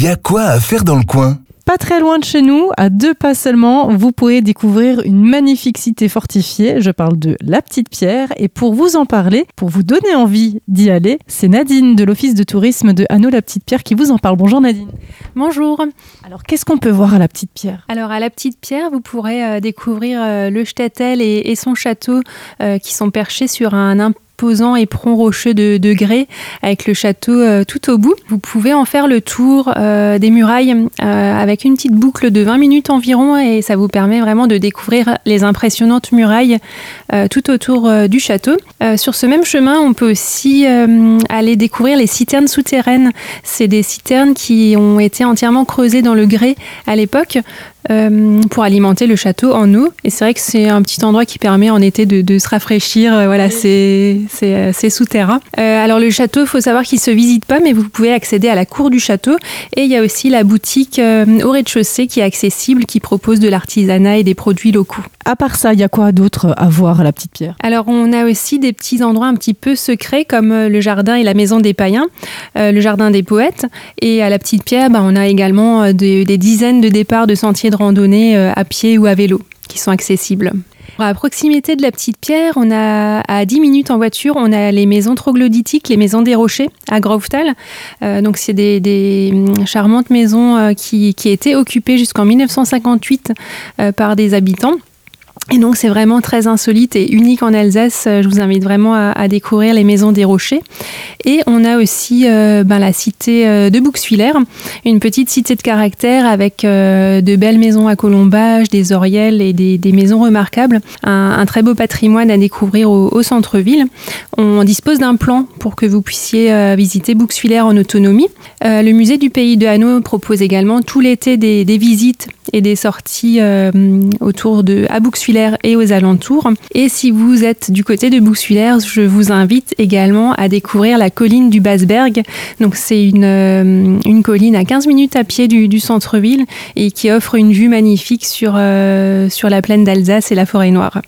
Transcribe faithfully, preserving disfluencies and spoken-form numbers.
il y a quoi à faire dans le coin ? Pas très loin de chez nous, à deux pas seulement, vous pouvez découvrir une magnifique cité fortifiée. Je parle de La Petite-Pierre. Et pour vous en parler, pour vous donner envie d'y aller, c'est Nadine de l'Office de tourisme de Hano La Petite-Pierre qui vous en parle. Bonjour Nadine. Bonjour. Alors qu'est-ce qu'on peut voir à La Petite-Pierre ? Alors à La Petite-Pierre, vous pourrez découvrir le châtel et son château qui sont perchés sur un imposant posant éperon rocheux de, de grès avec le château euh, tout au bout. Vous pouvez en faire le tour euh, des murailles euh, avec une petite boucle de vingt minutes environ et ça vous permet vraiment de découvrir les impressionnantes murailles euh, tout autour euh, du château. Euh, sur ce même chemin, on peut aussi euh, aller découvrir les citernes souterraines. C'est des citernes qui ont été entièrement creusées dans le grès à l'époque euh, pour alimenter le château en eau. Et c'est vrai que c'est un petit endroit qui permet en été de, de se rafraîchir. Euh, voilà, c'est... C'est, euh, c'est souterrain. Euh, alors le château, il faut savoir qu'il ne se visite pas, mais vous pouvez accéder à la cour du château. Et il y a aussi la boutique euh, au rez-de-chaussée qui est accessible, qui propose de l'artisanat et des produits locaux. À part ça, il y a quoi d'autre à voir à La Petite-Pierre ? Alors on a aussi des petits endroits un petit peu secrets, comme le jardin et la maison des païens, euh, le jardin des poètes. Et à La Petite-Pierre, bah, on a également de, des dizaines de départs de sentiers de randonnée euh, à pied ou à vélo qui sont accessibles. À proximité de La Petite-Pierre, on a à dix minutes en voiture, on a les maisons troglodytiques, les maisons des rochers à Graufthal. Euh, donc c'est des, des charmantes maisons euh, qui, qui étaient occupées jusqu'en dix-neuf cent cinquante-huit euh, par des habitants. Et donc c'est vraiment très insolite et unique en Alsace. Je vous invite vraiment à, à découvrir les maisons des rochers. Et on a aussi euh, ben, la cité de Bouxwiller, une petite cité de caractère avec euh, de belles maisons à colombage, des oriels et des, des maisons remarquables. Un, un très beau patrimoine à découvrir au, au centre-ville. On dispose d'un plan pour que vous puissiez euh, visiter Bouxwiller en autonomie. Euh, le musée du pays de Hanau propose également tout l'été des, des visites et des sorties euh, autour de à Bouxwiller et aux alentours. Et si vous êtes du côté de Bouxwiller, je vous invite également à découvrir la colline du Basberg. Donc c'est une, euh, une colline à quinze minutes à pied du, du centre-ville et qui offre une vue magnifique sur, euh, sur la plaine d'Alsace et la forêt noire.